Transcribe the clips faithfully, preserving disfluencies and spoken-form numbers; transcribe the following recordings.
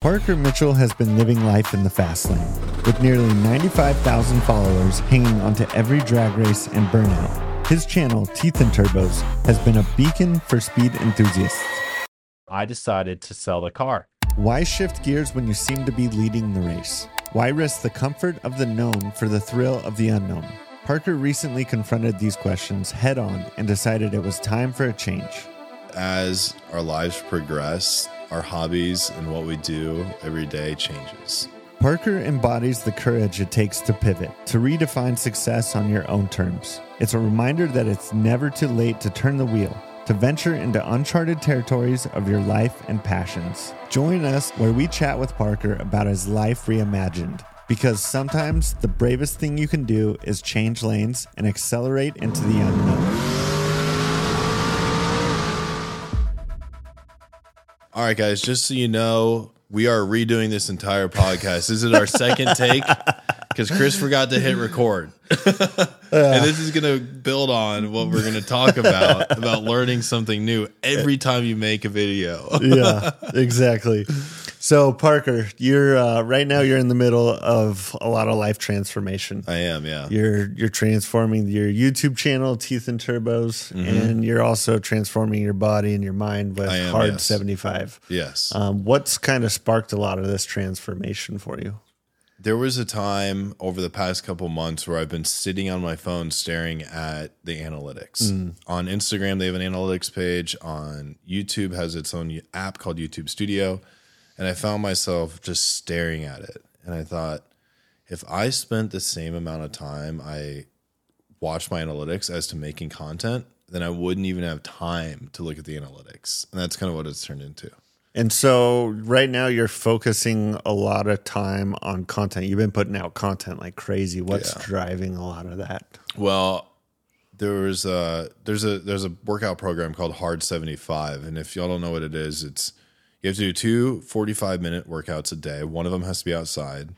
Parker Mitchell has been living life in the fast lane, with nearly ninety-five thousand followers hanging onto every drag race and burnout. His channel, Teeth and Turbos, has been a beacon for speed enthusiasts. I decided to sell the car. Why shift gears when you seem to be leading the race? Why risk the comfort of the known for the thrill of the unknown? Parker recently confronted these questions head on and decided it was time for a change. As our lives progress, our hobbies and what we do every day changes. Parker embodies the courage it takes to pivot, to redefine success on your own terms. It's a reminder that it's never too late to turn the wheel, to venture into uncharted territories of your life and passions. Join us where we chat with Parker about his life reimagined, because sometimes the bravest thing you can do is change lanes and accelerate into the unknown. All right, guys, just so you know, we are redoing this entire podcast. This is our second take because Chris forgot to hit record. And this is going to build on what we're going to talk about, about learning something new every time you make a video. Yeah, exactly. So, Parker, you're uh, right now you're in the middle of a lot of life transformation. I am, yeah. You're you're transforming your YouTube channel, Teeth and Turbos, mm-hmm. and you're also transforming your body and your mind with am, Hard yes. seventy-five. Yes. Um, what's kind of sparked a lot of this transformation for you? There was a time over the past couple months where I've been sitting on my phone staring at the analytics. Mm. On Instagram, they have an analytics page. On YouTube has its own app called YouTube Studio. And I found myself just staring at it. And I thought, if I spent the same amount of time I watched my analytics as to making content, then I wouldn't even have time to look at the analytics. And that's kind of what it's turned into. And so right now you're focusing a lot of time on content. You've been putting out content like crazy. What's yeah. driving a lot of that? Well, there's a, there's a there's a workout program called Hard seventy-five. And if y'all don't know what it is, it's you have to do two forty-five-minute workouts a day. One of them has to be outside.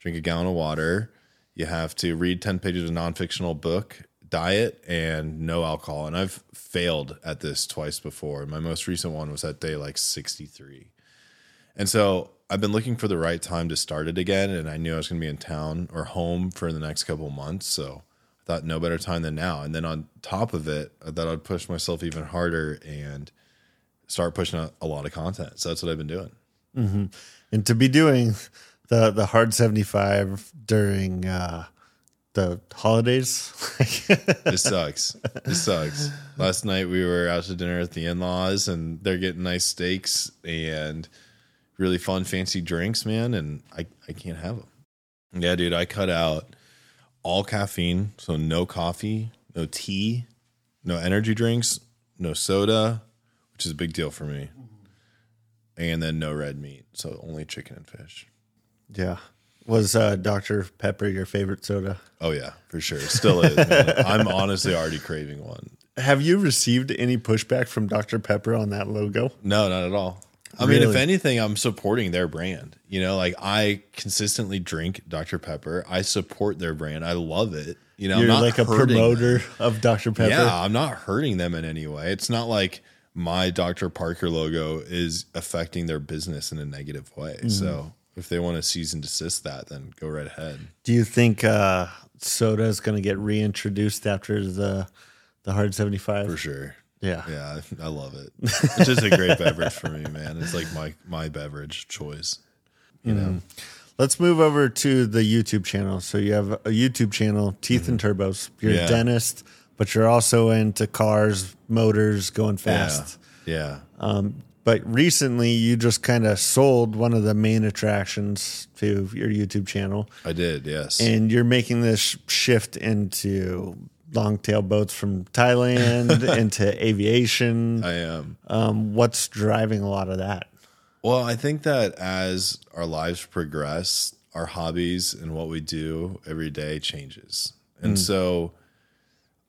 Drink a gallon of water. You have to read ten pages of a non-fictional book, diet, and no alcohol. And I've failed at this twice before. My most recent one was at day like sixty-three. And so I've been looking for the right time to start it again. And I knew I was going to be in town or home for the next couple of months. So I thought no better time than now. And then on top of it, I thought I'd push myself even harder and start pushing out a lot of content. So that's what I've been doing. Mm-hmm. And to be doing the, the Hard seventy-five during, uh, the holidays. It sucks. It sucks. Last night we were out to dinner at the in-laws and they're getting nice steaks and really fun, fancy drinks, man. And I, I can't have them. Yeah, dude, I cut out all caffeine. So no coffee, no tea, no energy drinks, no soda, which is a big deal for me. And then no red meat. So only chicken and fish. Yeah. Was uh, Doctor Pepper your favorite soda? Oh, yeah, for sure. Still is. Man. I'm honestly already craving one. Have you received any pushback from Doctor Pepper on that logo? No, not at all. I really? mean, if anything, I'm supporting their brand. You know, like I consistently drink Doctor Pepper. I support their brand. I love it. You know, You're I'm not like a promoter them. of Doctor Pepper. Yeah, I'm not hurting them in any way. It's not like my Doctor Parker logo is affecting their business in a negative way. Mm. So if they want to cease and desist that, then go right ahead. Do you think uh, soda is going to get reintroduced after the the Hard seventy-five? For sure. Yeah. Yeah, I, I love it. It's just a great beverage for me, man. It's like my, my beverage choice. You mm-hmm. know. Let's move over to the YouTube channel. So you have a YouTube channel, Teeth mm-hmm. and Turbos. You're yeah. a dentist, but you're also into cars, motors, going fast. Yeah. yeah. Um, But recently, you just kind of sold one of the main attractions to your YouTube channel. I did, yes. And you're making this shift into long-tail boats from Thailand into aviation. I am. Um, what's driving a lot of that? Well, I think that as our lives progress, our hobbies and what we do every day changes. And mm. so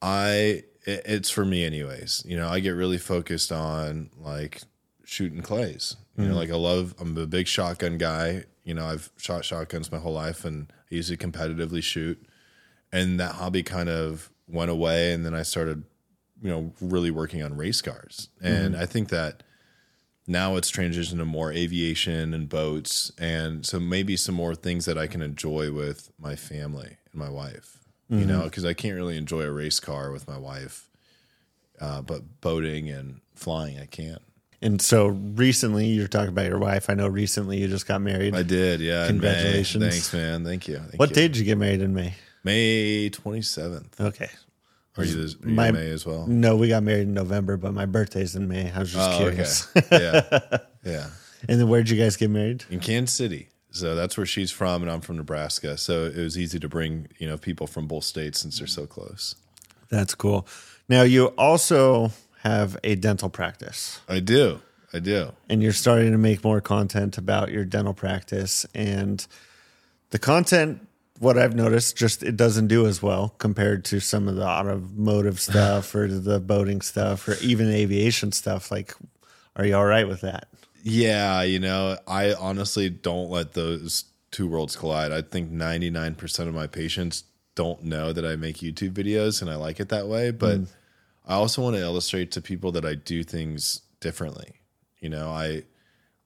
I, it, it's for me anyways. You know, I get really focused on like shooting clays, you know, mm-hmm. like I love, I'm a big shotgun guy, you know, I've shot shotguns my whole life and I used to competitively shoot, and that hobby kind of went away. And then I started, you know, really working on race cars. And mm-hmm. I think that now it's transitioned to more aviation and boats, and so maybe some more things that I can enjoy with my family and my wife, mm-hmm. you know, because I can't really enjoy a race car with my wife, uh, but boating and flying I can. And so recently, you're talking about your wife. I know recently you just got married. I did, yeah. Congratulations. In May. Thanks, man. Thank you. Thank what you. Day did you get married in May? May twenty-seventh. Okay. Are you, this, are you my, in May as well? No, we got married in November, but my birthday's in May. I was just oh, curious. Okay. Yeah. Yeah. And then where did you guys get married? In Kansas City. So that's where she's from, and I'm from Nebraska. So it was easy to bring, you know, people from both states since they're so close. That's cool. Now, you also have a dental practice. I do. I do. And you're starting to make more content about your dental practice, and the content, what I've noticed, just it doesn't do as well compared to some of the automotive stuff or the boating stuff or even aviation stuff. Like, are you all right with that? Yeah. You know, I honestly don't let those two worlds collide. I think ninety-nine percent of my patients don't know that I make YouTube videos, and I like it that way, but mm. I also want to illustrate to people that I do things differently. You know, I,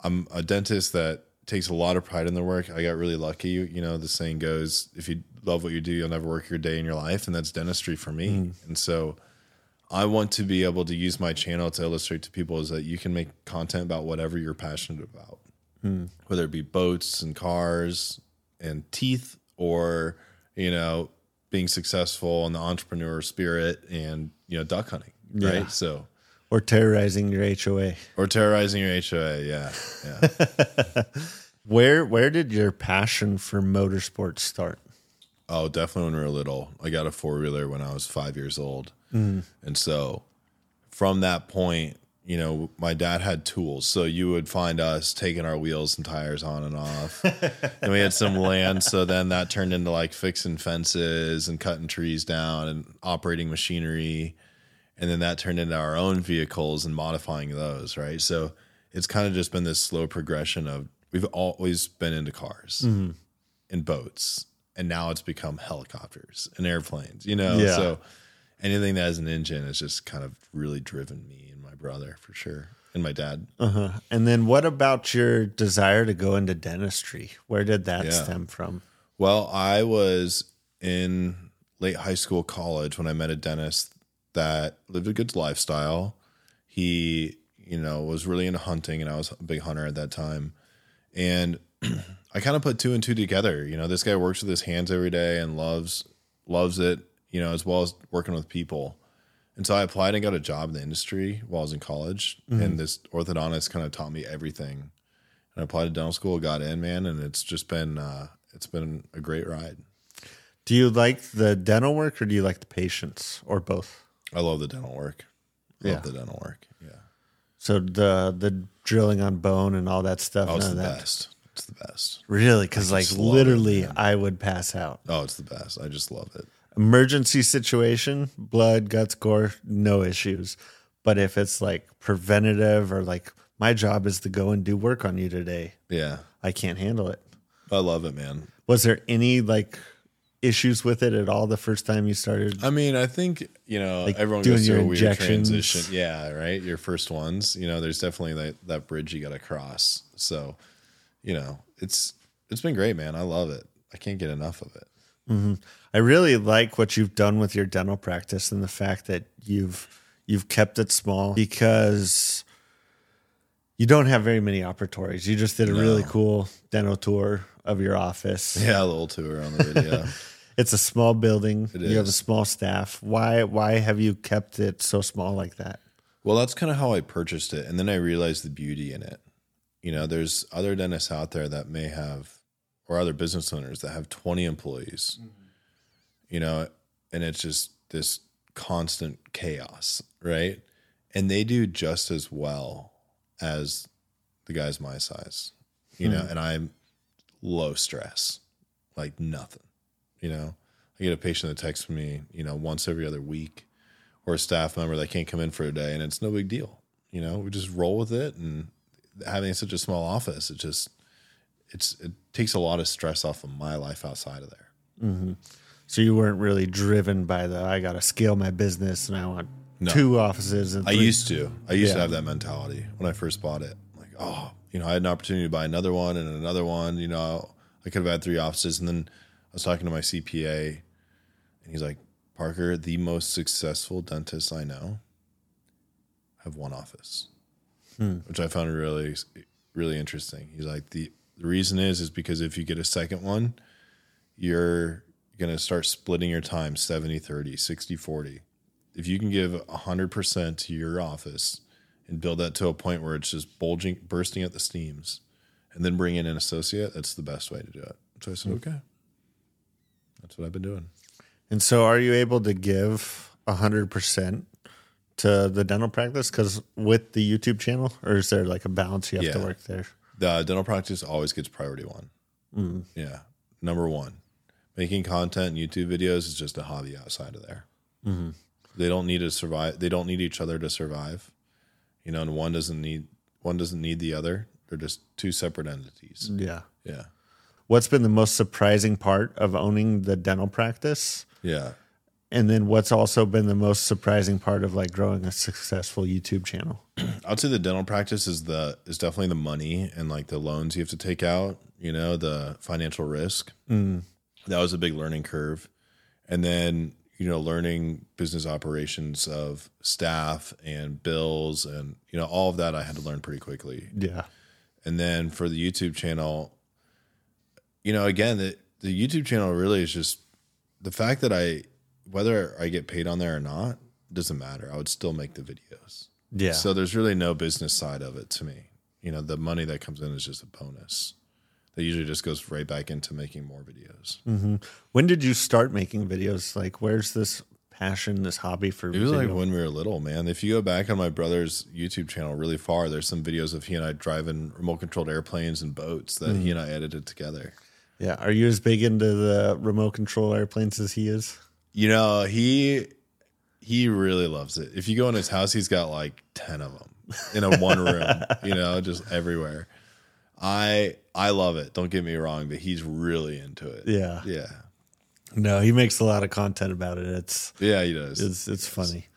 I'm a dentist that takes a lot of pride in their work. I got really lucky. You know, the saying goes, if you love what you do, you'll never work your day in your life. And that's dentistry for me. Mm. And so I want to be able to use my channel to illustrate to people is that you can make content about whatever you're passionate about, mm. whether it be boats and cars and teeth, or, you know, being successful and the entrepreneur spirit, and, you know, duck hunting, right? Yeah. So, or terrorizing your H O A, or terrorizing your H O A, yeah, yeah. where where did your passion for motorsports start? Oh, definitely when we were little. I got a four wheeler when I was five years old, mm. and so from that point, you know, my dad had tools, so you would find us taking our wheels and tires on and off, and we had some land, so then that turned into like fixing fences and cutting trees down and operating machinery, and then that turned into our own vehicles and modifying those, right? So it's kind of just been this slow progression of we've always been into cars mm-hmm. and boats, and now it's become helicopters and airplanes, you know, yeah. so anything that has an engine has just kind of really driven me and my brother for sure, and my dad. Uh-huh. And then what about your desire to go into dentistry? Where did that yeah. stem from? Well, I was in late high school, college, when I met a dentist that lived a good lifestyle. He, you know, was really into hunting, and I was a big hunter at that time. And I kind of put two and two together. You know, this guy works with his hands every day and loves loves it, you know, as well as working with people. And so I applied and got a job in the industry while I was in college. Mm-hmm. And this orthodontist kind of taught me everything. And I applied to dental school, got in, man. And it's just been, uh, it's been a great ride. Do you like the dental work, or do you like the patients, or both? I love the dental work. Yeah. Love the dental work. Yeah. So the, the drilling on bone and all that stuff. Oh, it's the that. best. It's the best. Really? Cause like literally it, I would pass out. Oh, it's the best. I just love it. Emergency situation, blood, guts, gore, no issues. But if it's like preventative, or like my job is to go and do work on you today, yeah, I can't handle it. I love it, man. Was there any like issues with it at all the first time you started? I mean, I think, you know, like everyone goes through a weird transition. Yeah, right? Your first ones, you know, there's definitely that, that bridge you got to cross. So, you know, it's it's been great, man. I love it. I can't get enough of it. Mm-hmm. I really like what you've done with your dental practice, and the fact that you've you've kept it small, because you don't have very many operatories. You just did a no. really cool dental tour of your office. Yeah, a little tour on the video. It's a small building. It you is. have a small staff. Why why have you kept it so small like that? Well, that's kind of how I purchased it, and then I realized the beauty in it. You know, there's other dentists out there that may have, or other business owners that have twenty employees, mm-hmm. you know, and it's just this constant chaos, right? And they do just as well as the guys my size, you hmm. know, and I'm low stress, like nothing, you know. I get a patient that texts me, you know, once every other week, or a staff member that can't come in for a day, and it's no big deal. You know, we just roll with it, and having such a small office, it just... It's, it takes a lot of stress off of my life outside of there. Mm-hmm. So you weren't really driven by the, I got to scale my business and I want no. two offices. And I three. used to. I used yeah. to have that mentality when I first bought it. oh, you know, I had an opportunity to buy another one and another one. You know, I could have had three offices. And then I was talking to my C P A, and he's like, Parker, the most successful dentists I know have one office, hmm. which I found really, really interesting. He's like, the, the reason is, is because if you get a second one, you're going to start splitting your time seventy thirty, sixty forty. If you can give one hundred percent to your office and build that to a point where it's just bulging, bursting at the seams, and then bring in an associate, that's the best way to do it. So I said, hmm. okay, that's what I've been doing. And so are you able to give one hundred percent to the dental practice? Because with the YouTube channel, or is there like a balance you have yeah. to work there? The dental practice always gets priority one. Mm. Yeah. Number one, making content and YouTube videos is just a hobby outside of there. Mm-hmm. They don't need to survive. They don't need each other to survive. You know, and one doesn't need, one doesn't need the other. They're just two separate entities. Yeah. Yeah. What's been the most surprising part of owning the dental practice? Yeah. And then what's also been the most surprising part of like growing a successful YouTube channel? I'd say the dental practice is the is definitely the money and like the loans you have to take out, you know, the financial risk. Mm. That was a big learning curve. And then, you know, learning business operations of staff and bills and, you know, all of that I had to learn pretty quickly. Yeah. And then for the YouTube channel, you know, again, the, the YouTube channel really is just the fact that I, whether I get paid on there or not, doesn't matter. I would still make the videos. Yeah. So there's really no business side of it to me. You know, the money that comes in is just a bonus. That usually just goes right back into making more videos. Mm-hmm. When did you start making videos? Like, where's this passion, this hobby for videos? It was video? Like when we were little, man. If you go back on my brother's YouTube channel really far, there's some videos of he and I driving remote-controlled airplanes and boats that mm-hmm. he and I edited together. Yeah. Are you as big into the remote-control airplanes as he is? You know, he he really loves it. If you go in his house, he's got like ten of them in a one room, you know, just everywhere. I I love it. Don't get me wrong, but he's really into it. Yeah. Yeah. No, he makes a lot of content about it. It's Yeah, he does. It's it's funny.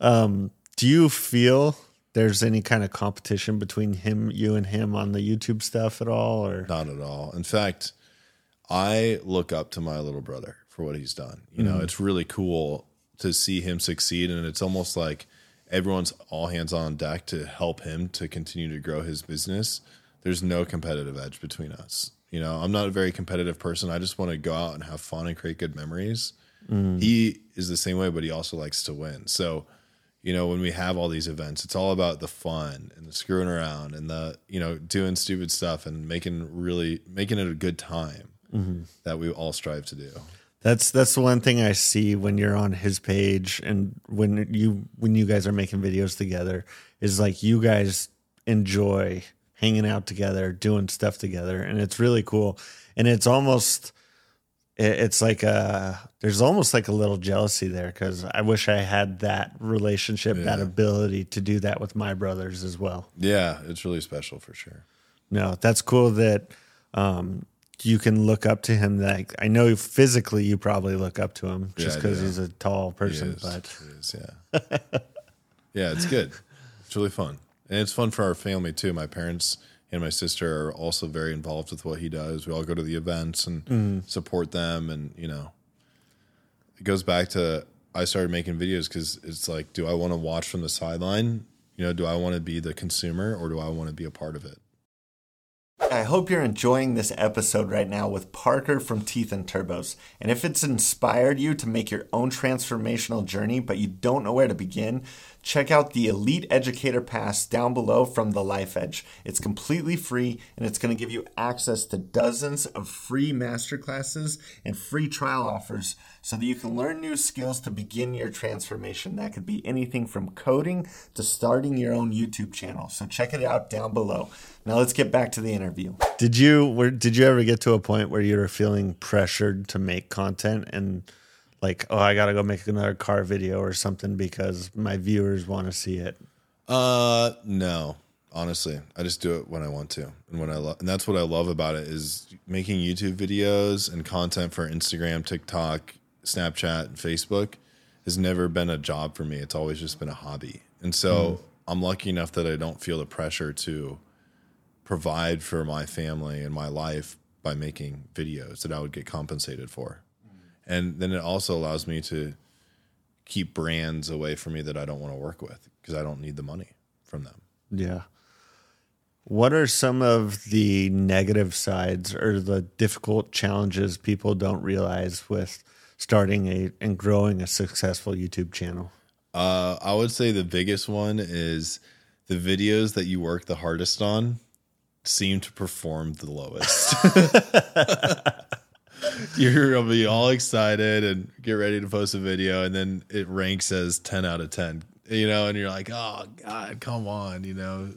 Um, do you feel there's any kind of competition between him, you and him on the YouTube stuff at all? Or not at all. In fact, I look up to my little brother for what he's done. You know, mm-hmm. it's really cool to see him succeed, and it's almost like everyone's all hands on deck to help him to continue to grow his business. There's no competitive edge between us. You know, I'm not a very competitive person. I just want to go out and have fun and create good memories. Mm-hmm. He is the same way, but he also likes to win. So, you know, when we have all these events, it's all about the fun and the screwing around and the, you know, doing stupid stuff and making really making it a good time mm-hmm. that we all strive to do. That's that's the one thing I see when you're on his page and when you when you guys are making videos together is like you guys enjoy hanging out together, doing stuff together, and it's really cool. And it's almost it's like a there's almost like a little jealousy there because I wish I had that relationship, yeah. that ability to do that with my brothers as well. Yeah, it's really special for sure. No, that's cool that. Um, You can look up to him. Like I know physically you probably look up to him just because yeah, yeah. he's a tall person. He but he is, yeah. yeah, it's good. It's really fun. And it's fun for our family too. My parents and my sister are also very involved with what he does. We all go to the events and mm. support them. And, you know, it goes back to I started making videos because it's like, do I want to watch from the sideline? You know, do I want to be the consumer or do I want to be a part of it? I hope you're enjoying this episode right now with Parker from Teeth and Turbos. And if it's inspired you to make your own transformational journey, but you don't know where to begin, check out the Elite Educator Pass down below from The Life Edge. It's completely free, and it's going to give you access to dozens of free masterclasses and free trial offers so that you can learn new skills to begin your transformation. That could be anything from coding to starting your own YouTube channel. So check it out down below. Now let's get back to the interview. Did you were, did you ever get to a point where you were feeling pressured to make content and like, oh, I got to go make another car video or something because my viewers want to see it? Uh, no, honestly, I just do it when I want to. And when I love, and that's what I love about it is making YouTube videos and content for Instagram, TikTok, Snapchat, and Facebook has never been a job for me. It's always just been a hobby. And so mm. I'm lucky enough that I don't feel the pressure to provide for my family and my life by making videos that I would get compensated for. And then it also allows me to keep brands away from me that I don't want to work with because I don't need the money from them. Yeah. What are some of the negative sides or the difficult challenges people don't realize with starting a and growing a successful YouTube channel? Uh, I would say the biggest one is the videos that you work the hardest on seem to perform the lowest. You're going to be all excited and get ready to post a video, and then it ranks as ten out of ten, you know, and you're like, oh, God, come on, you know.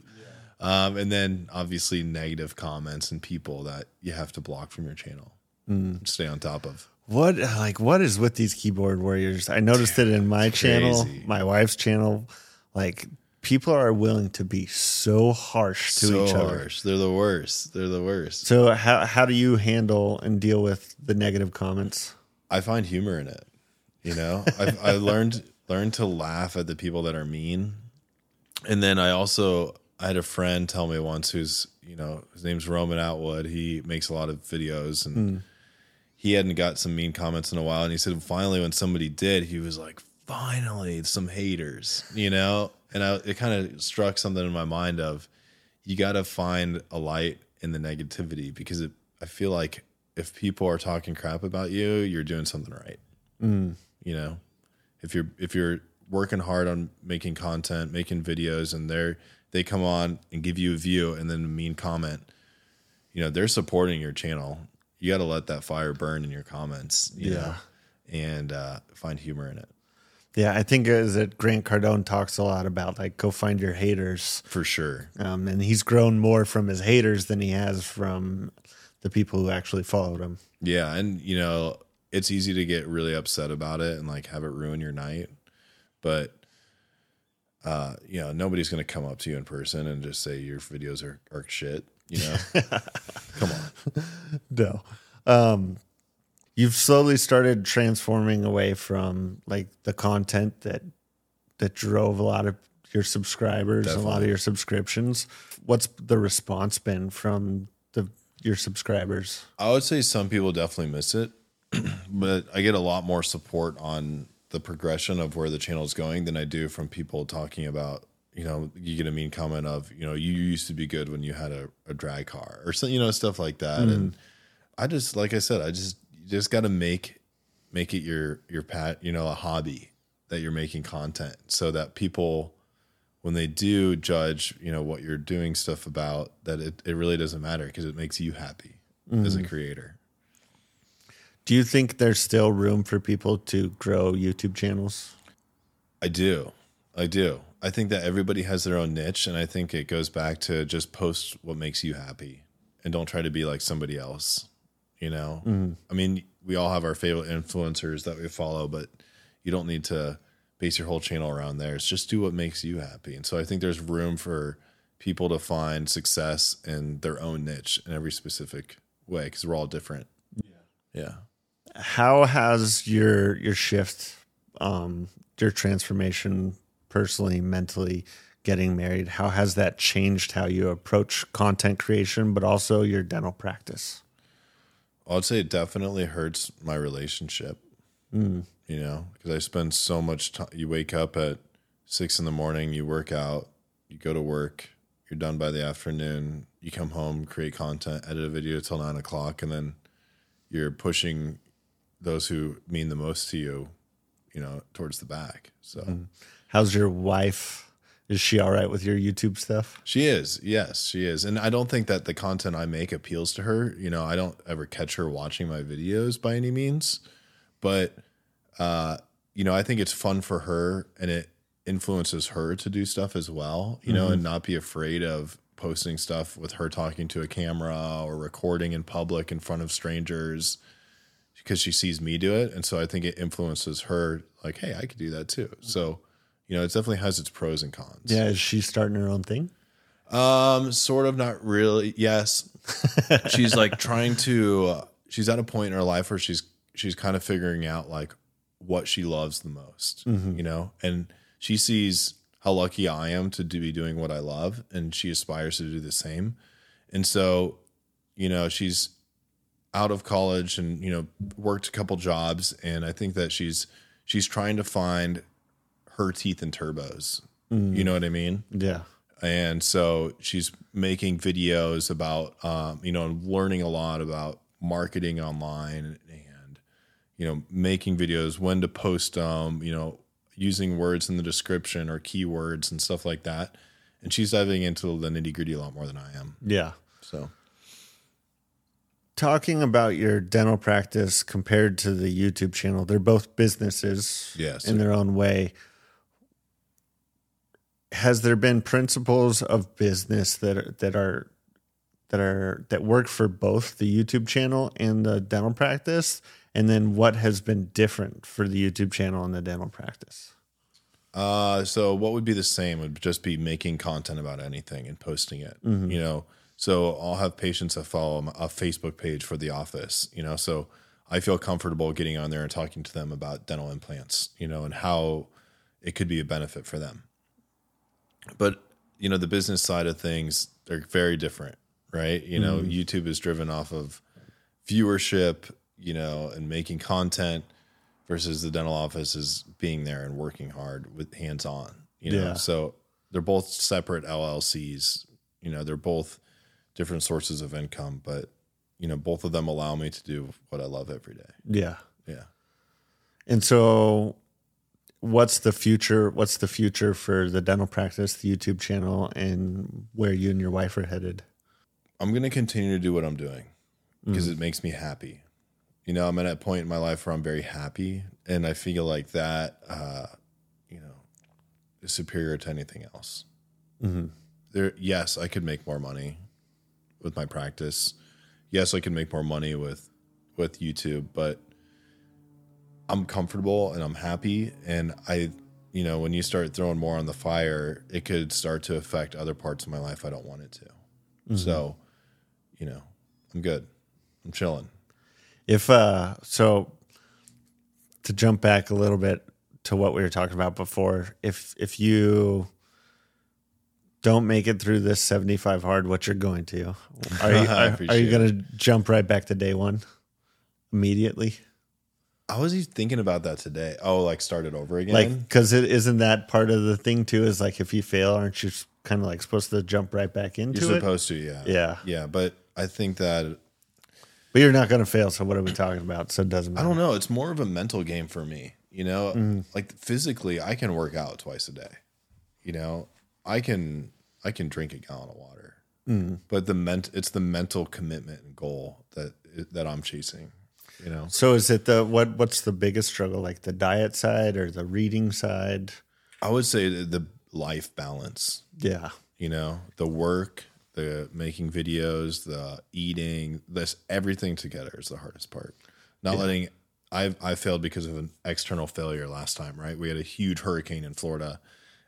Yeah. Um, and then, obviously, negative comments and people that you have to block from your channel. Mm. Stay on top of. What, like, what is with these keyboard warriors? I noticed it in my channel, my wife's channel, like, people are willing to be so harsh to so each other. Harsh. They're the worst. They're the worst. So how how do you handle and deal with the negative comments? I find humor in it. You know, I've, I learned learned to laugh at the people that are mean. And then I also I had a friend tell me once who's, you know, his name's Roman Atwood. He makes a lot of videos, and mm. he hadn't got some mean comments in a while. And he said, finally, when somebody did, he was like, finally, some haters, you know. And I, it kind of struck something in my mind of, you got to find a light in the negativity, because it, I feel like if people are talking crap about you, you're doing something right. Mm. You know, if you're if you're working hard on making content, making videos, and they they come on and give you a view and then a mean comment, you know, they're supporting your channel. You got to let that fire burn in your comments, you yeah. know, and uh, find humor in it. Yeah, I think is that Grant Cardone talks a lot about, like, go find your haters. For sure. Um, and he's grown more from his haters than he has from the people who actually followed him. Yeah, and, you know, it's easy to get really upset about it and, like, have it ruin your night. But, uh, you know, nobody's going to come up to you in person and just say your videos are, are shit, you know? Come on. No. Um You've slowly started transforming away from, like, the content that that drove a lot of your subscribers, Definitely. a lot of your subscriptions. What's the response been from the your subscribers? I would say some people definitely miss it, but I get a lot more support on the progression of where the channel is going than I do from people talking about, you know, you get a mean comment of, you know, you used to be good when you had a, a drag car or something, you know, stuff like that. Mm. And I just, like I said, I just... just got to make make it your your pat you know a hobby that you're making content, so that people, when they do judge, you know, what you're doing stuff about, that it, it really doesn't matter because it makes you happy mm-hmm. as a creator. Do you think there's still room for people to grow YouTube channels? I do. I do. I think that everybody has their own niche, and I think it goes back to just post what makes you happy and don't try to be like somebody else. You know, mm. I mean, we all have our favorite influencers that we follow, but you don't need to base your whole channel around theirs. Just do what makes you happy. And so I think there's room for people to find success in their own niche in every specific way, because we're all different. Yeah. Yeah. How has your your shift, um, your transformation personally, mentally, getting married, how has that changed how you approach content creation, but also your dental practice? I'd say it definitely hurts my relationship, mm. you know, because I spend so much time. You wake up at six in the morning, you work out, you go to work, you're done by the afternoon, you come home, create content, edit a video till nine o'clock, and then you're pushing those who mean the most to you, you know, towards the back. So, mm. how's your wife? Is she all right with your YouTube stuff? She is. Yes, she is. And I don't think that the content I make appeals to her. You know, I don't ever catch her watching my videos by any means. But, uh, you know, I think it's fun for her, and it influences her to do stuff as well, you mm-hmm. know, and not be afraid of posting stuff with her talking to a camera or recording in public in front of strangers, because she sees me do it. And so I think it influences her, like, hey, I could do that too. So, you know, it definitely has its pros and cons. Yeah, is she starting her own thing? Um, sort of, not really. Yes, she's like trying to. Uh, she's at a point in her life where she's she's kind of figuring out, like, what she loves the most. Mm-hmm. You know, and she sees how lucky I am to do, be doing what I love, and she aspires to do the same. And so, you know, she's out of college and, you know, worked a couple jobs. And I think that she's, she's trying to find her teeth and turbos. Mm. You know what I mean? Yeah. And so she's making videos about, um, you know, learning a lot about marketing online and, you know, making videos, when to post them, um, you know, using words in the description or keywords and stuff like that. And she's diving into the nitty gritty a lot more than I am. Yeah. So talking about your dental practice compared to the YouTube channel, they're both businesses yes, in their own way. Has there been principles of business that that are that are that work for both the YouTube channel and the dental practice? And then what has been different for the YouTube channel and the dental practice? Uh, so what would be the same would just be making content about anything and posting it, mm-hmm. you know? So I'll have patients that follow a Facebook page for the office, you know? So I feel comfortable getting on there and talking to them about dental implants, you know, and how it could be a benefit for them. But, you know, the business side of things, they're very different, right? You know, mm-hmm. YouTube is driven off of viewership, you know, and making content versus the dental office is being there and working hard with hands on, you know? Yeah. So they're both separate L L Cs, you know, they're both different sources of income, but, you know, both of them allow me to do what I love every day. Yeah. Yeah. And so what's the future? What's the future for the dental practice, the YouTube channel, and where you and your wife are headed? I'm going to continue to do what I'm doing because mm. it makes me happy. You know, I'm at a point in my life where I'm very happy, and I feel like that, uh, you know, is superior to anything else. Mm-hmm. There, yes, I could make more money with my practice. Yes, I can make more money with, with YouTube, but I'm comfortable and I'm happy. And I, you know, when you start throwing more on the fire, it could start to affect other parts of my life I don't want it to. Mm-hmm. So, you know, I'm good. I'm chilling. If uh, so, to jump back a little bit to what we were talking about before, if if you don't make it through this seventy-five hard, what you're going to, are you are, are you going to jump right back to day one immediately? I was even thinking about that today. Oh, like start it over again? Like, because it isn't that part of the thing too? Is like if you fail, aren't you kind of like supposed to jump right back into it? You're supposed it? to, yeah, yeah, yeah. But I think that. But you're not going to fail, so what are we talking about? So it doesn't matter. I don't know. It's more of a mental game for me, you know? Mm-hmm. Like physically, I can work out twice a day, you know? I can I can drink a gallon of water. Mm-hmm. But the ment- it's the mental commitment and goal that that I'm chasing, you know? So is it the what? what's the biggest struggle, like the diet side or the reading side? I would say the life balance. Yeah. You know, the work, the making videos, the eating, this everything together is the hardest part. Not yeah. letting I've I failed because of an external failure last time, right? We had a huge hurricane in Florida,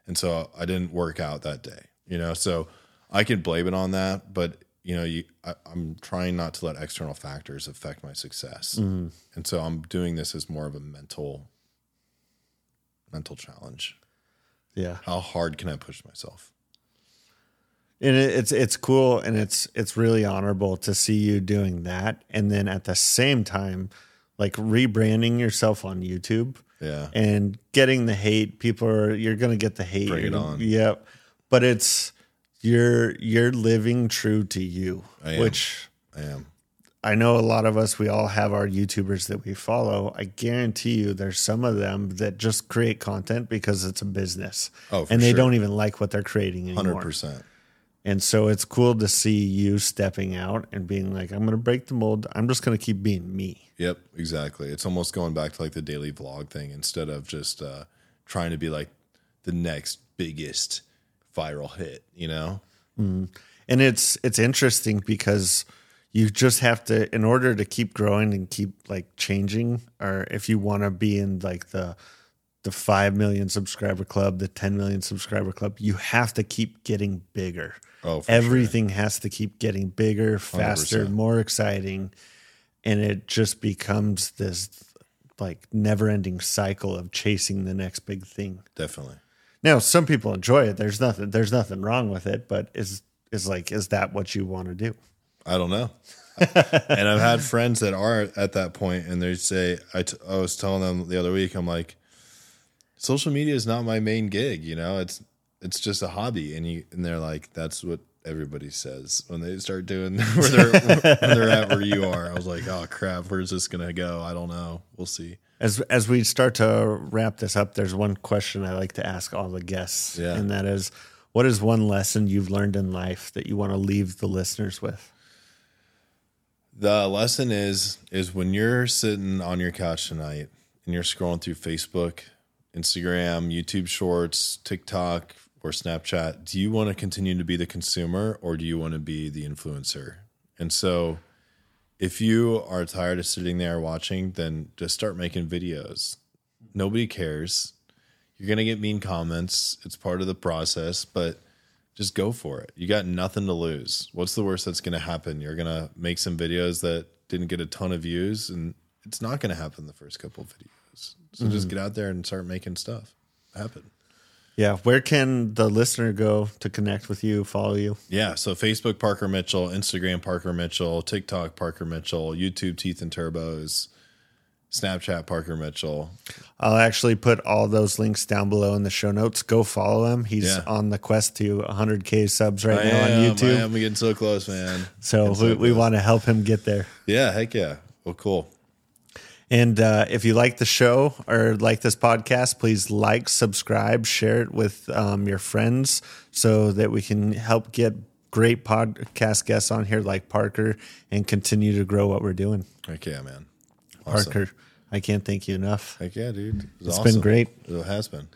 and so I didn't work out that day. You know, so I could blame it on that, but you know, you I, I'm trying not to let external factors affect my success, mm-hmm. and so I'm doing this as more of a mental mental challenge. Yeah, how hard can I push myself? And it's it's cool, and it's it's really honorable to see you doing that, and then at the same time, like rebranding yourself on YouTube, yeah, and getting the hate. People are you're gonna get the hate. Bring it on. Yep, but it's you're you're living true to you, I am. which I am. I know a lot of us. We all have our YouTubers that we follow. I guarantee you, there's some of them that just create content because it's a business, oh, for and they sure. don't even like what they're creating anymore. one hundred percent. And so it's cool to see you stepping out and being like, I'm going to break the mold. I'm just going to keep being me. Yep, exactly. It's almost going back to like the daily vlog thing instead of just uh, trying to be like the next biggest viral hit, you know? Mm. And it's it's interesting because you just have to, in order to keep growing and keep like changing, or if you want to be in like the the five million subscriber club, the ten million subscriber club, you have to keep getting bigger. Oh, everything sure. has to keep getting bigger, faster, one hundred percent. More exciting. And it just becomes this like never ending cycle of chasing the next big thing. Definitely. Now, some people enjoy it. There's nothing, there's nothing wrong with it, but it's is like, is that what you want to do? I don't know. And I've had friends that are at that point, and they say, I, t- I was telling them the other week, I'm like, social media is not my main gig. You know, it's, it's just a hobby. And you, and they're like, that's what everybody says when they start doing where they're, where they're at where you are. I was like, oh crap, where's this going to go? I don't know. We'll see. As, as we start to wrap this up, there's one question I like to ask all the guests. Yeah. And that is, what is one lesson you've learned in life that you want to leave the listeners with? The lesson is, is when you're sitting on your couch tonight and you're scrolling through Facebook, Instagram, YouTube Shorts, TikTok, or Snapchat, do you want to continue to be the consumer, or do you want to be the influencer? And so if you are tired of sitting there watching, then just start making videos. Nobody cares. You're going to get mean comments. It's part of the process, but just go for it. You got nothing to lose. What's the worst that's going to happen? You're going to make some videos that didn't get a ton of views, and it's not going to happen the first couple of videos. So mm-hmm. just get out there and start making stuff happen. Yeah. Where can the listener go to connect with you, follow you? Yeah. So Facebook, Parker Mitchell, Instagram, Parker Mitchell, TikTok, Parker Mitchell, YouTube, Teeth and Turbos, Snapchat, Parker Mitchell. I'll actually put all those links down below in the show notes. Go follow him. He's yeah. on the quest to one hundred K subs right I now am, on YouTube. I am. We're getting so close, man. So we, so we want to help him get there. Yeah. Heck yeah. Well, cool. And uh, if you like the show or like this podcast, please like, subscribe, share it with um, your friends so that we can help get great podcast guests on here like Parker and continue to grow what we're doing. Heck yeah, man. Awesome. Parker, I can't thank you enough. Heck yeah, dude. It it's awesome. Been great. It has been.